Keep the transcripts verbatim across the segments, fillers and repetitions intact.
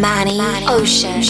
Manny Ocean.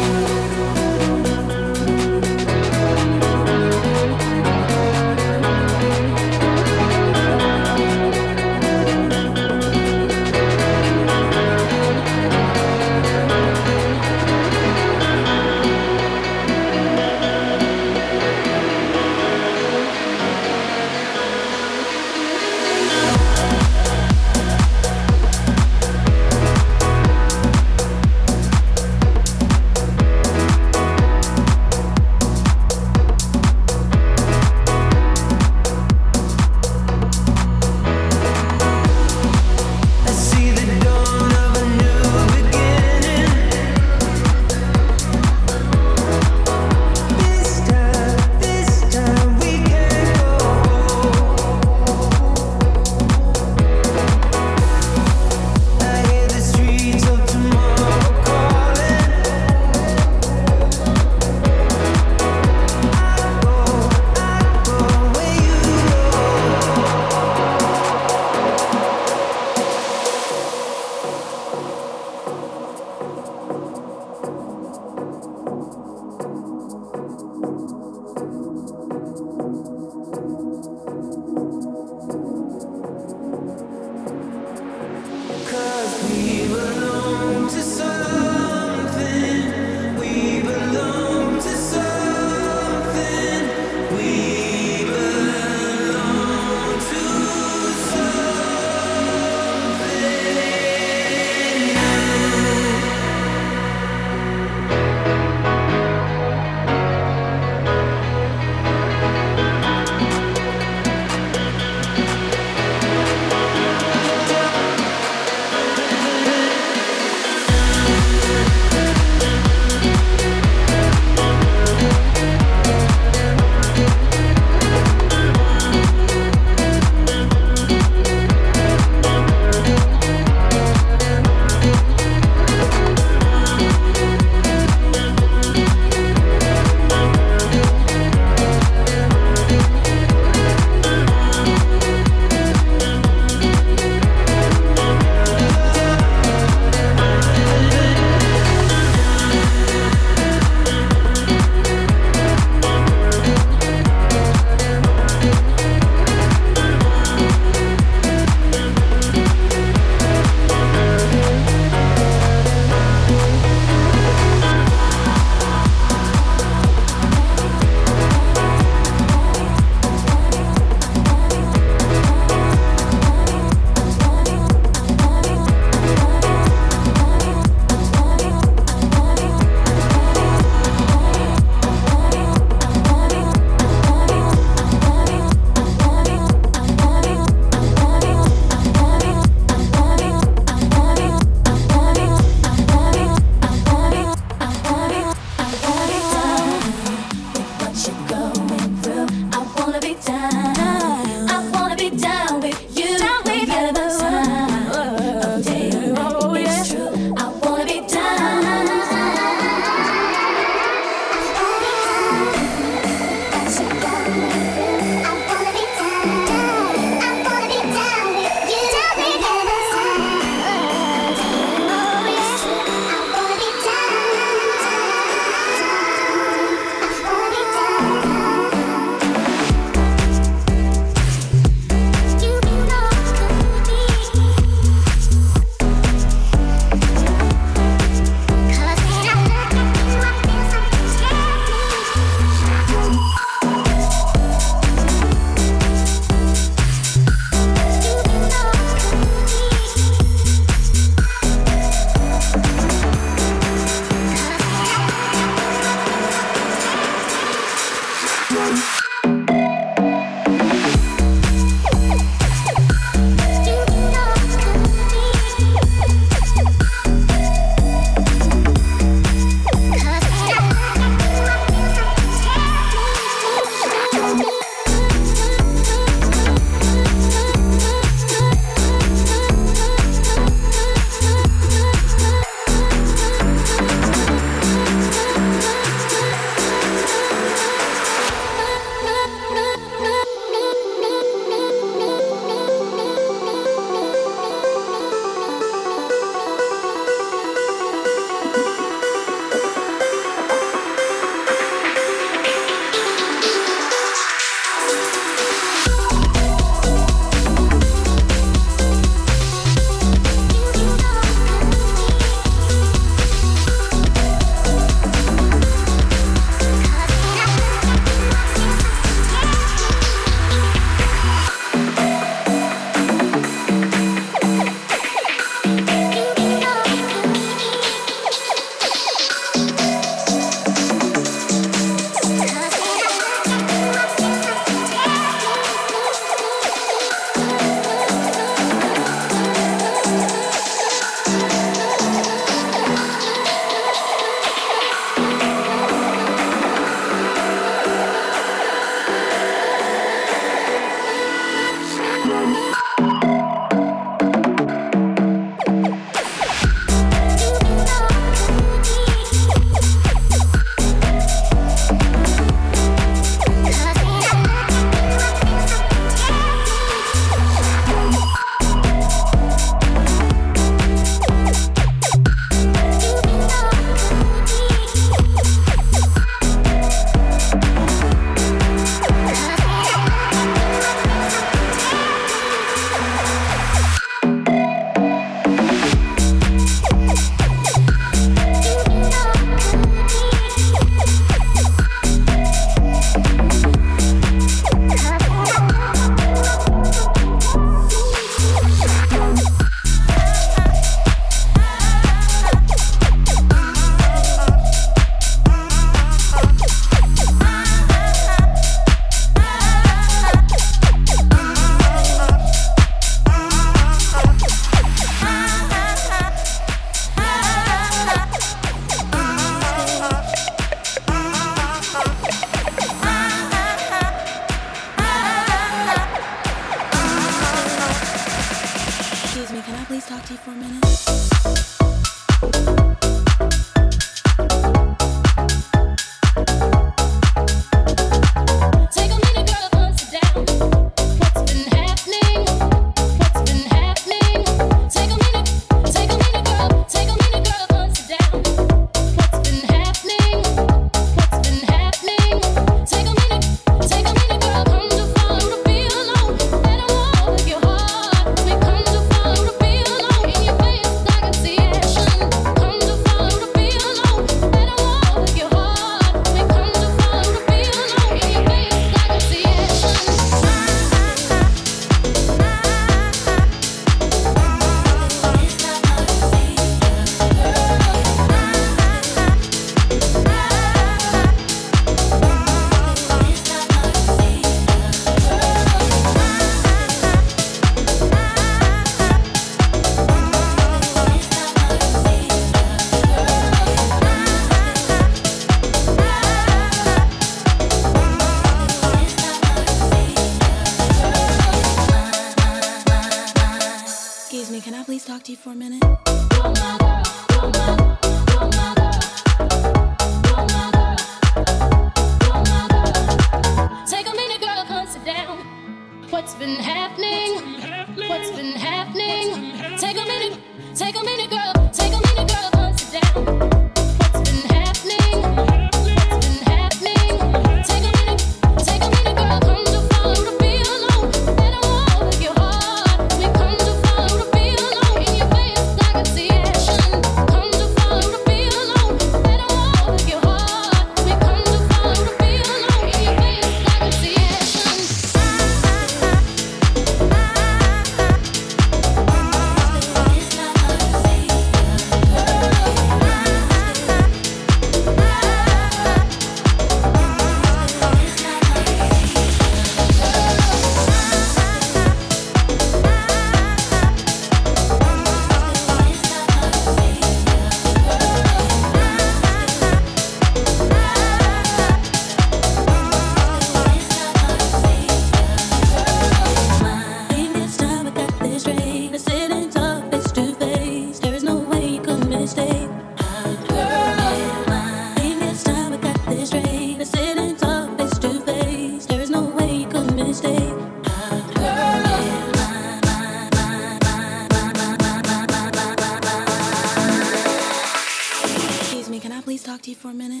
Energy for a minute.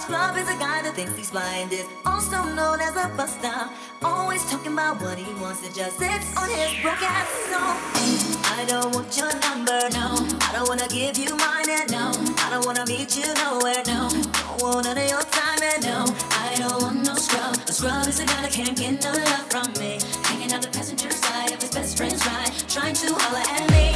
Scrub is a guy that thinks he's blinded, also known as a buster. Always talking about what he wants and just sits on his broke ass soul. I don't want your number, no. I don't wanna give you mine, and no. I don't wanna meet you nowhere, no. Don't want none of your time, and no. I don't want no scrub. A scrub is a guy that can't get no love from me. Hanging out the passenger side of his best friend's ride, trying to holler at me.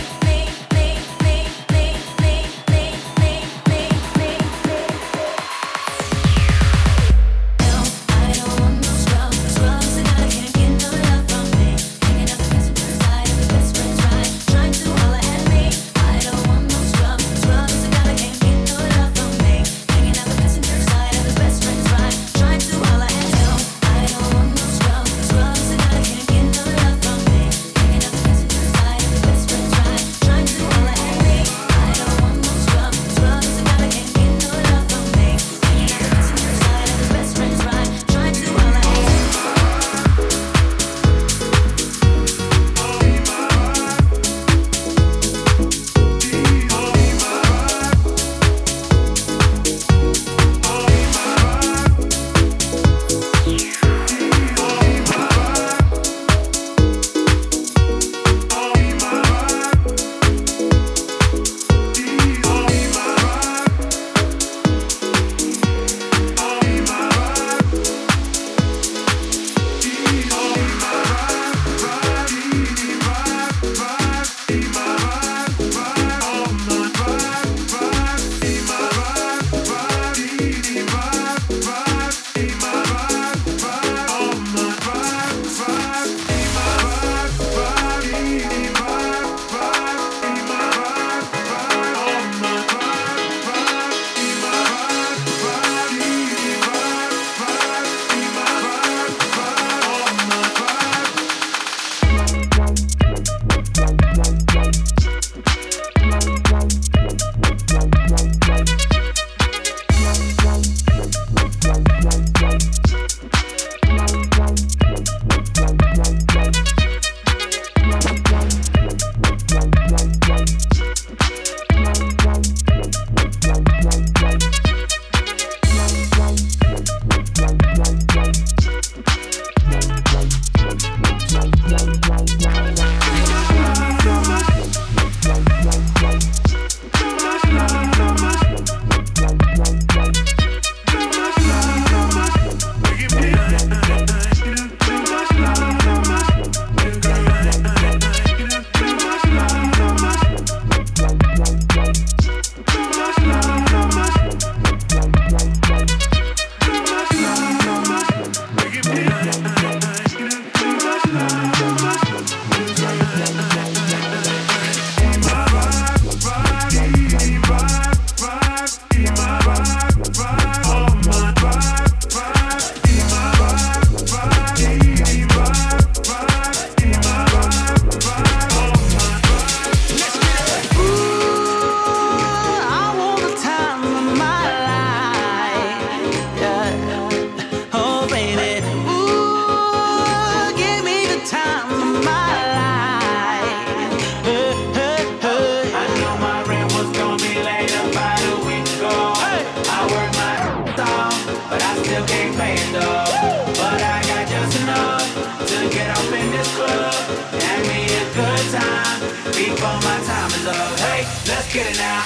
deep on my time and love. Hey, let's get it now.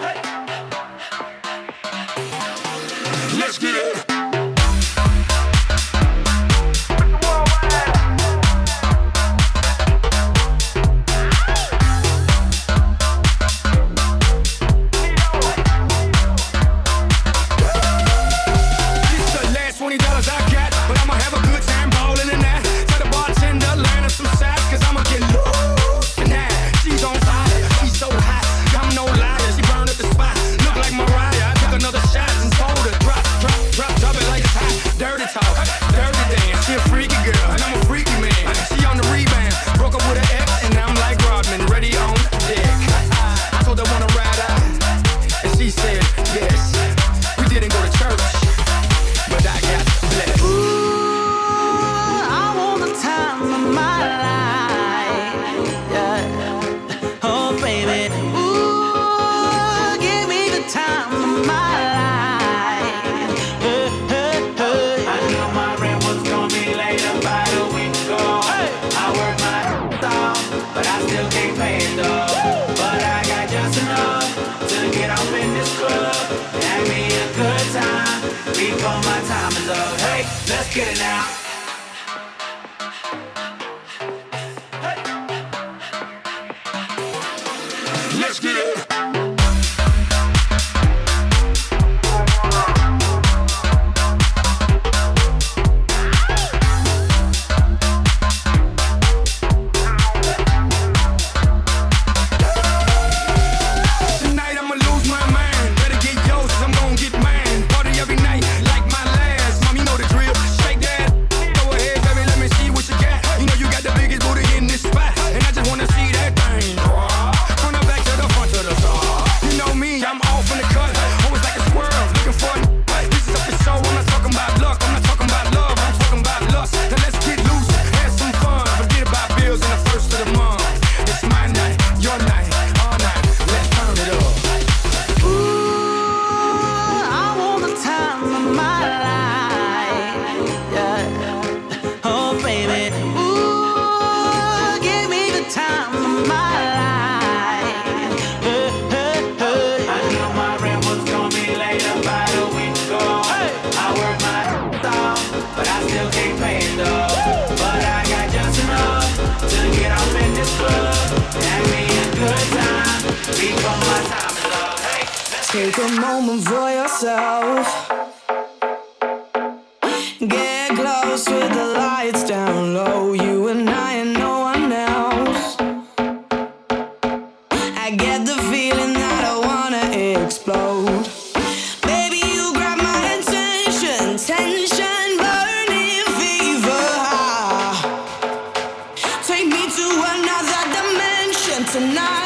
Hey. Let's get it. Get it now. Hey. Let's get it. Take a moment for yourself. Get close with the lights down low. You and I and no one else. I get the feeling that I wanna explode. Baby, you grab my attention. Tension, burning fever high. Take me to another dimension tonight. Baby,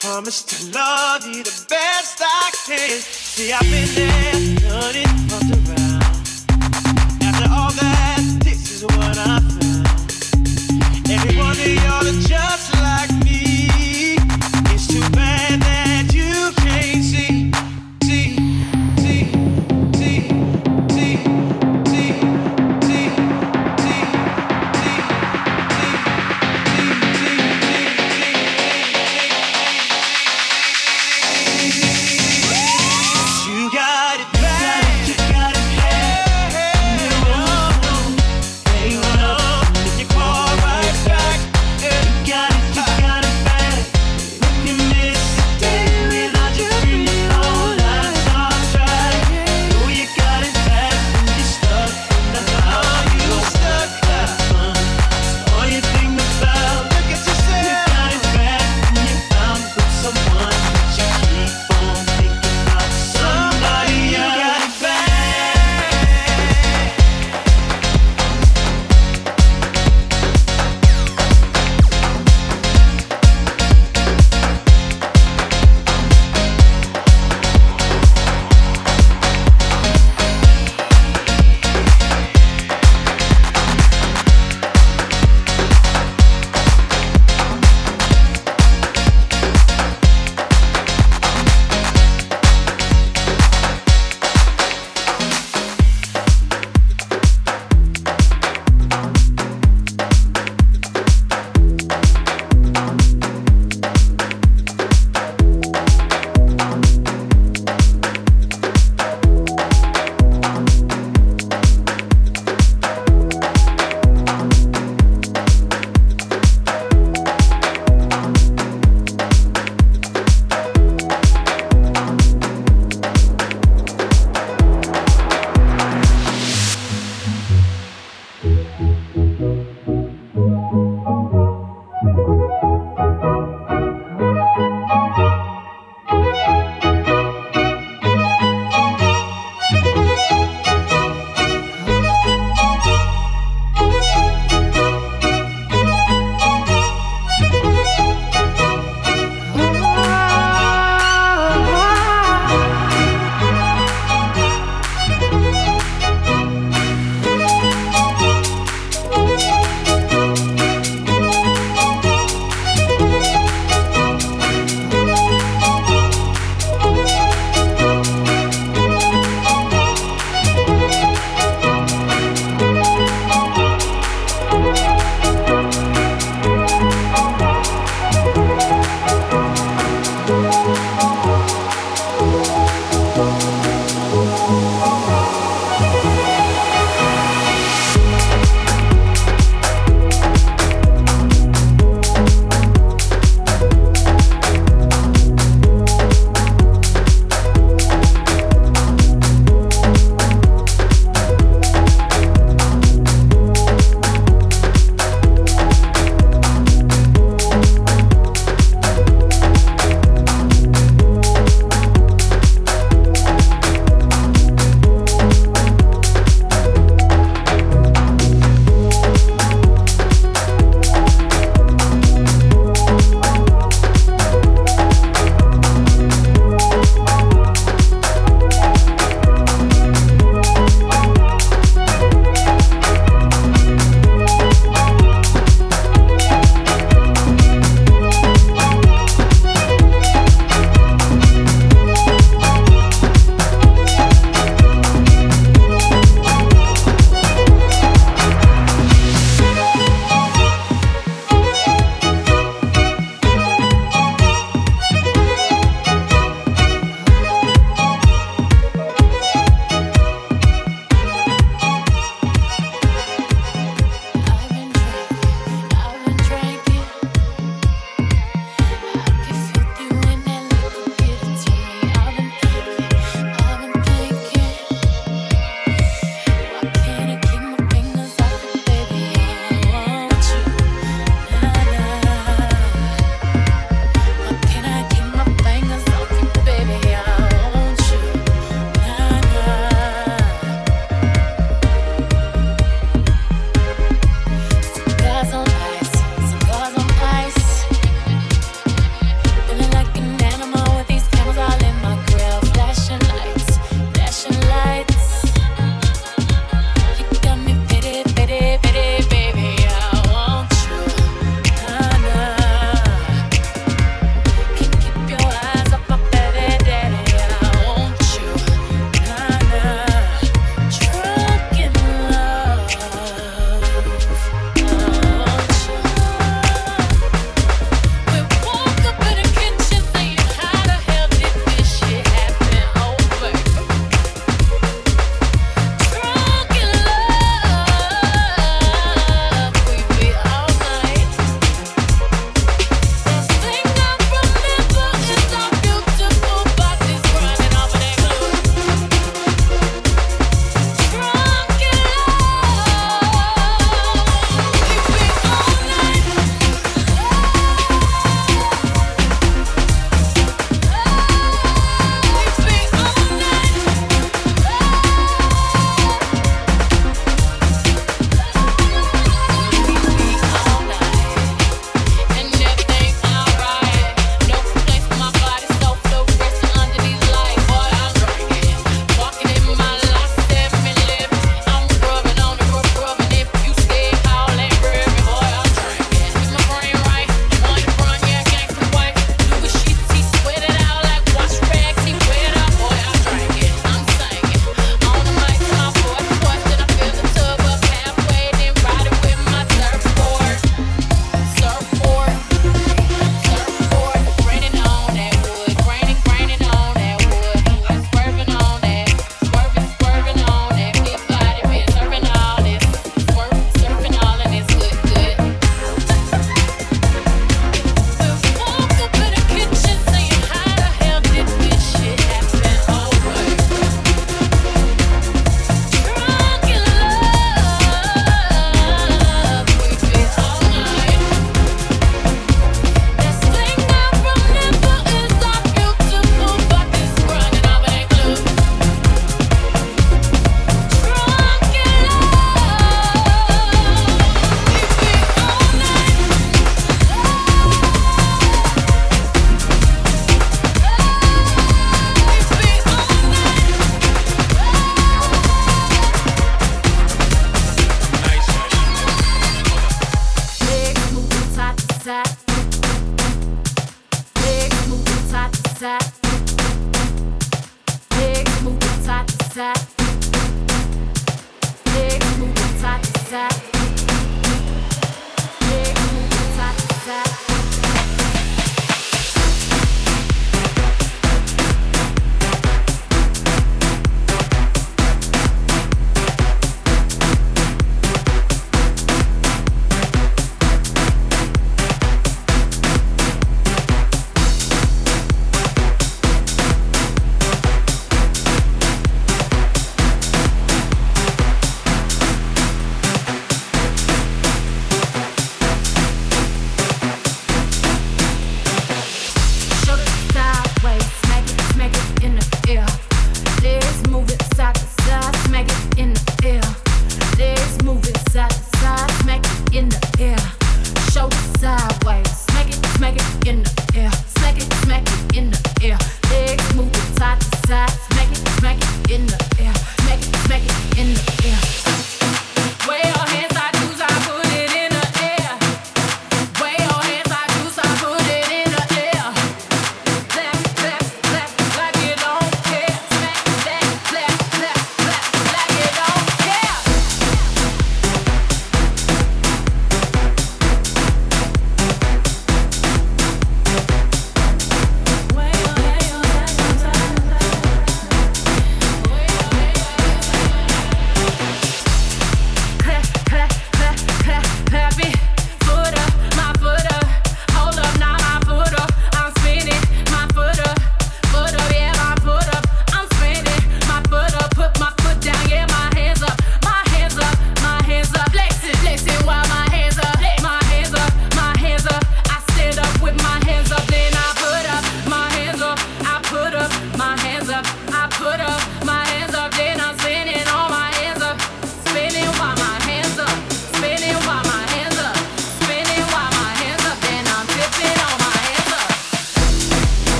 Promise to love you the best I can.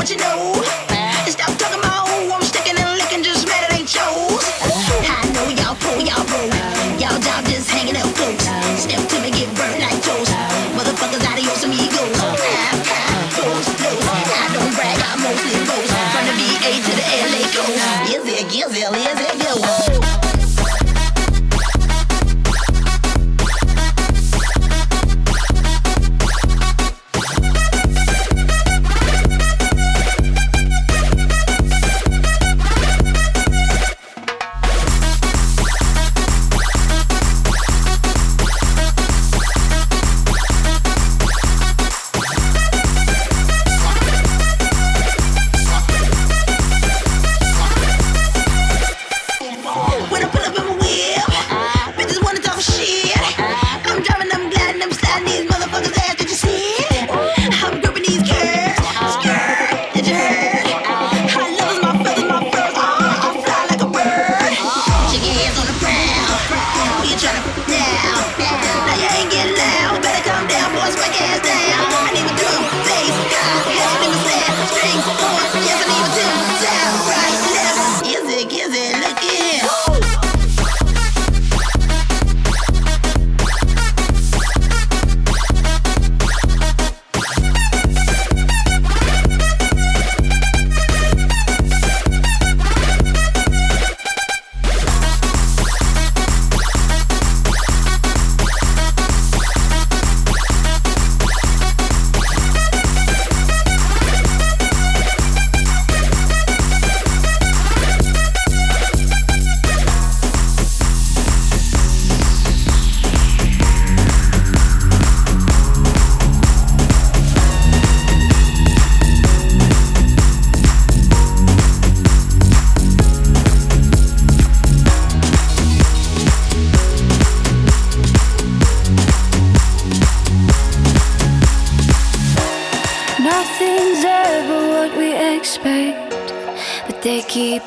what you know. Stop talking about who I'm sticking and licking, just mad it ain't yours. I know y'all pull, y'all roll, y'all job just hanging out close. Step to me, get burned like toast. Motherfuckers, adios amigos. I'm kind, those, those. I don't brag, I mostly boast. From the V A to the L A coast. Is it, is it, is it, yo?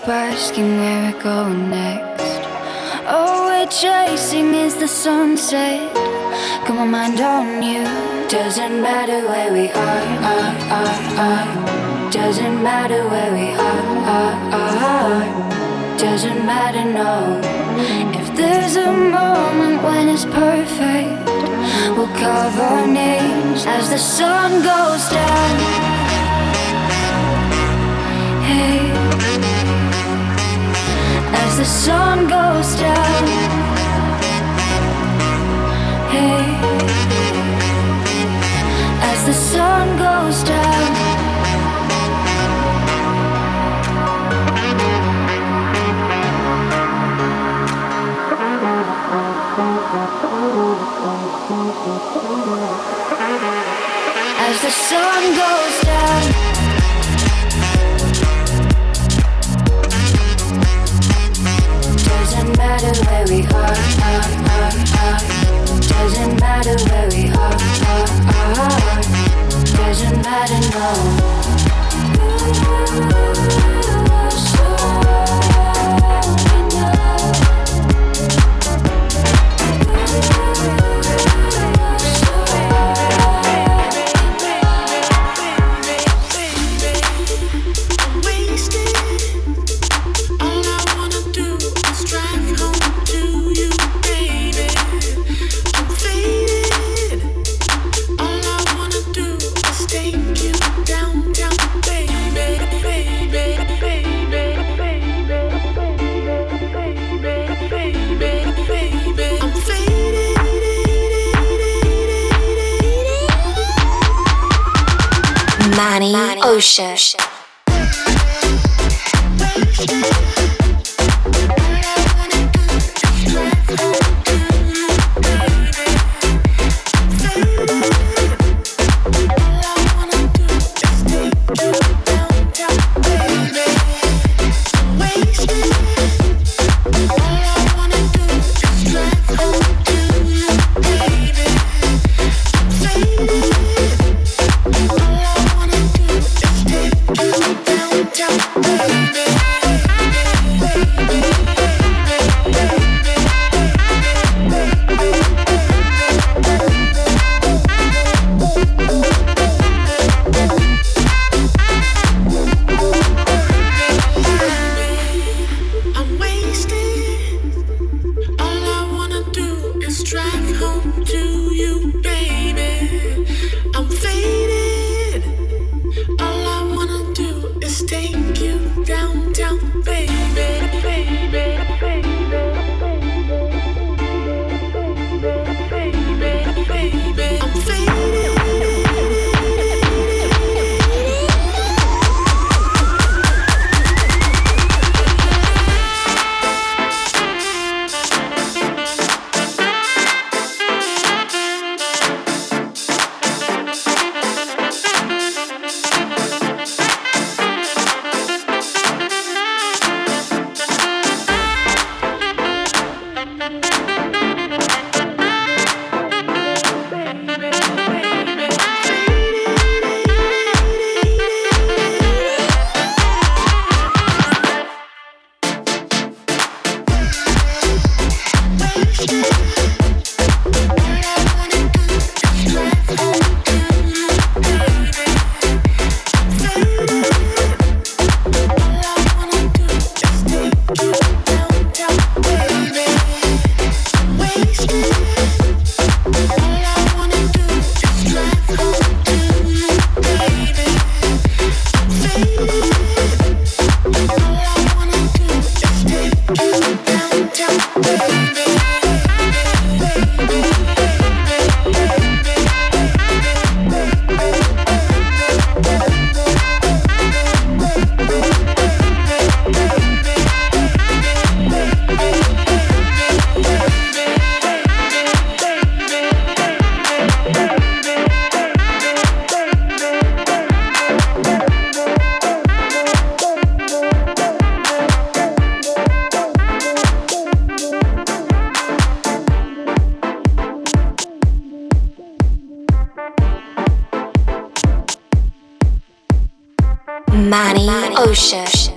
Asking where we're going next. All we're chasing is the sunset. Got my mind on you. Doesn't matter where we are, are, are, are. Doesn't matter where we are, are, are. Doesn't matter, no. If there's a moment when it's perfect, we'll carve our names as the sun goes down. Hey. As the sun goes down, hey. As the sun goes down, as the sun goes down. Doesn't matter where we are, are, are, are. Doesn't matter where we are, are, are. Doesn't matter, no. So Manny Ocean. Down, down, baby. Manny Ocean.